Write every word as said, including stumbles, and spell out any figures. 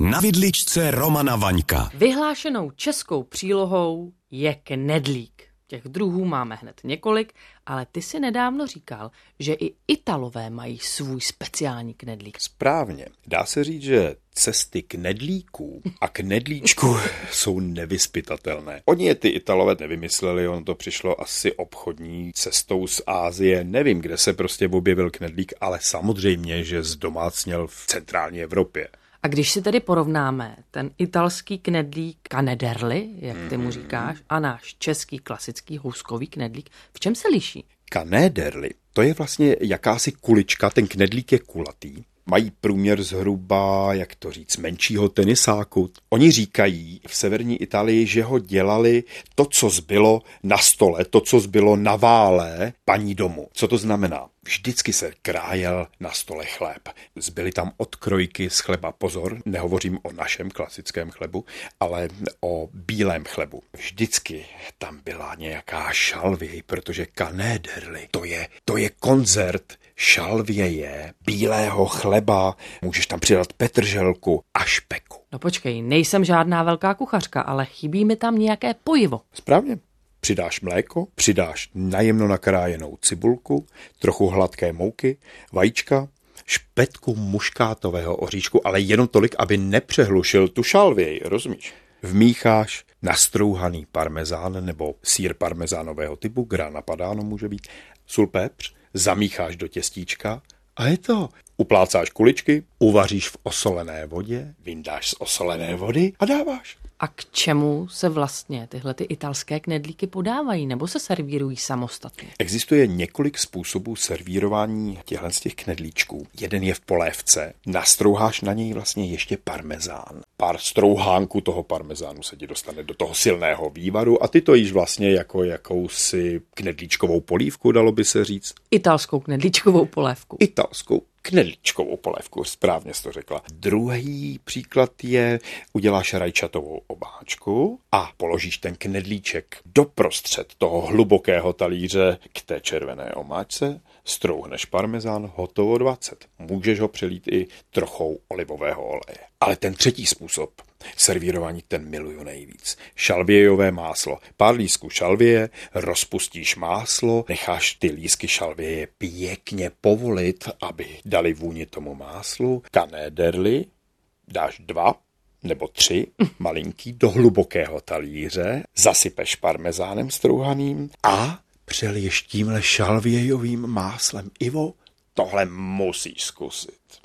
Na vidličce Romana Vaňka. Vyhlášenou českou přílohou je knedlík. Těch druhů máme hned několik, ale ty si nedávno říkal, že i Italové mají svůj speciální knedlík. Správně. Dá se říct, že cesty knedlíků a knedlíčků jsou nevyspytatelné. Oni je ty Italové nevymysleli, ono to přišlo asi obchodní cestou z Ázie. Nevím, kde se prostě objevil knedlík, ale samozřejmě, že zdomácněl v centrální Evropě. A když si tedy porovnáme ten italský knedlík Canederli, jak ty mu říkáš, a náš český klasický houskový knedlík, v čem se liší? Canederli, to je vlastně jakási kulička, ten knedlík je kulatý. Mají průměr zhruba, jak to říct, menšího tenisáku. Oni říkají v severní Itálii, že ho dělali to, co zbylo na stole, to, co zbylo na vále paní domu. Co to znamená? Vždycky se krájel na stole chléb. Zbyly tam odkrojky z chleba. Pozor, nehovořím o našem klasickém chlebu, ale o bílém chlebu. Vždycky tam byla nějaká šalvěj, protože Canederli, to je, to je koncert šalvěje, bílého chleba, můžeš tam přidat petrželku a špeku. No počkej, nejsem žádná velká kuchařka, ale chybí mi tam nějaké pojivo. Správně. Přidáš mléko, přidáš najemno nakrájenou cibulku, trochu hladké mouky, vajíčka, špetku muškátového oříšku, ale jenom tolik, aby nepřehlušil tu šalvěj, rozumíš? Vmícháš nastrouhaný parmezán nebo sýr parmezánového typu, Grana Padano může být, sůl, pepř, zamícháš do těstíčka a je to. Uplácáš kuličky, uvaříš v osolené vodě, vyndáš z osolené vody a dáváš. A k čemu se vlastně tyhle ty italské knedlíky podávají nebo se servírují samostatně? Existuje několik způsobů servírování těchhle z těch knedlíčků. Jeden je v polévce, nastrouháš na něj vlastně ještě parmezán. Pár strouhánků toho parmezánu se ti dostane do toho silného vývaru a ty to jíš vlastně jako jakousi knedlíčkovou polívku, dalo by se říct. Italskou knedlíčkovou polévku. Italskou knedlíčkovou polévku, správně jsi to řekla. Druhý příklad je, uděláš rajčatovou obáčku a položíš ten knedlíček doprostřed toho hlubokého talíře k té červené omáčce, strouhneš parmezán, hotovo dvacet. Můžeš ho přelít i trochou olivového oleje. Ale ten třetí způsob servírování, ten miluju nejvíc. Šalvějové máslo. Pár lísků šalvěje, rozpustíš máslo, necháš ty lísky šalvěje pěkně povolit, aby dali vůni tomu máslu. Canederli dáš dva nebo tři malinký do hlubokého talíře, zasypeš parmezánem strouhaným a přeliješ tímhle šalvějovým máslem. Ivo, tohle musíš zkusit.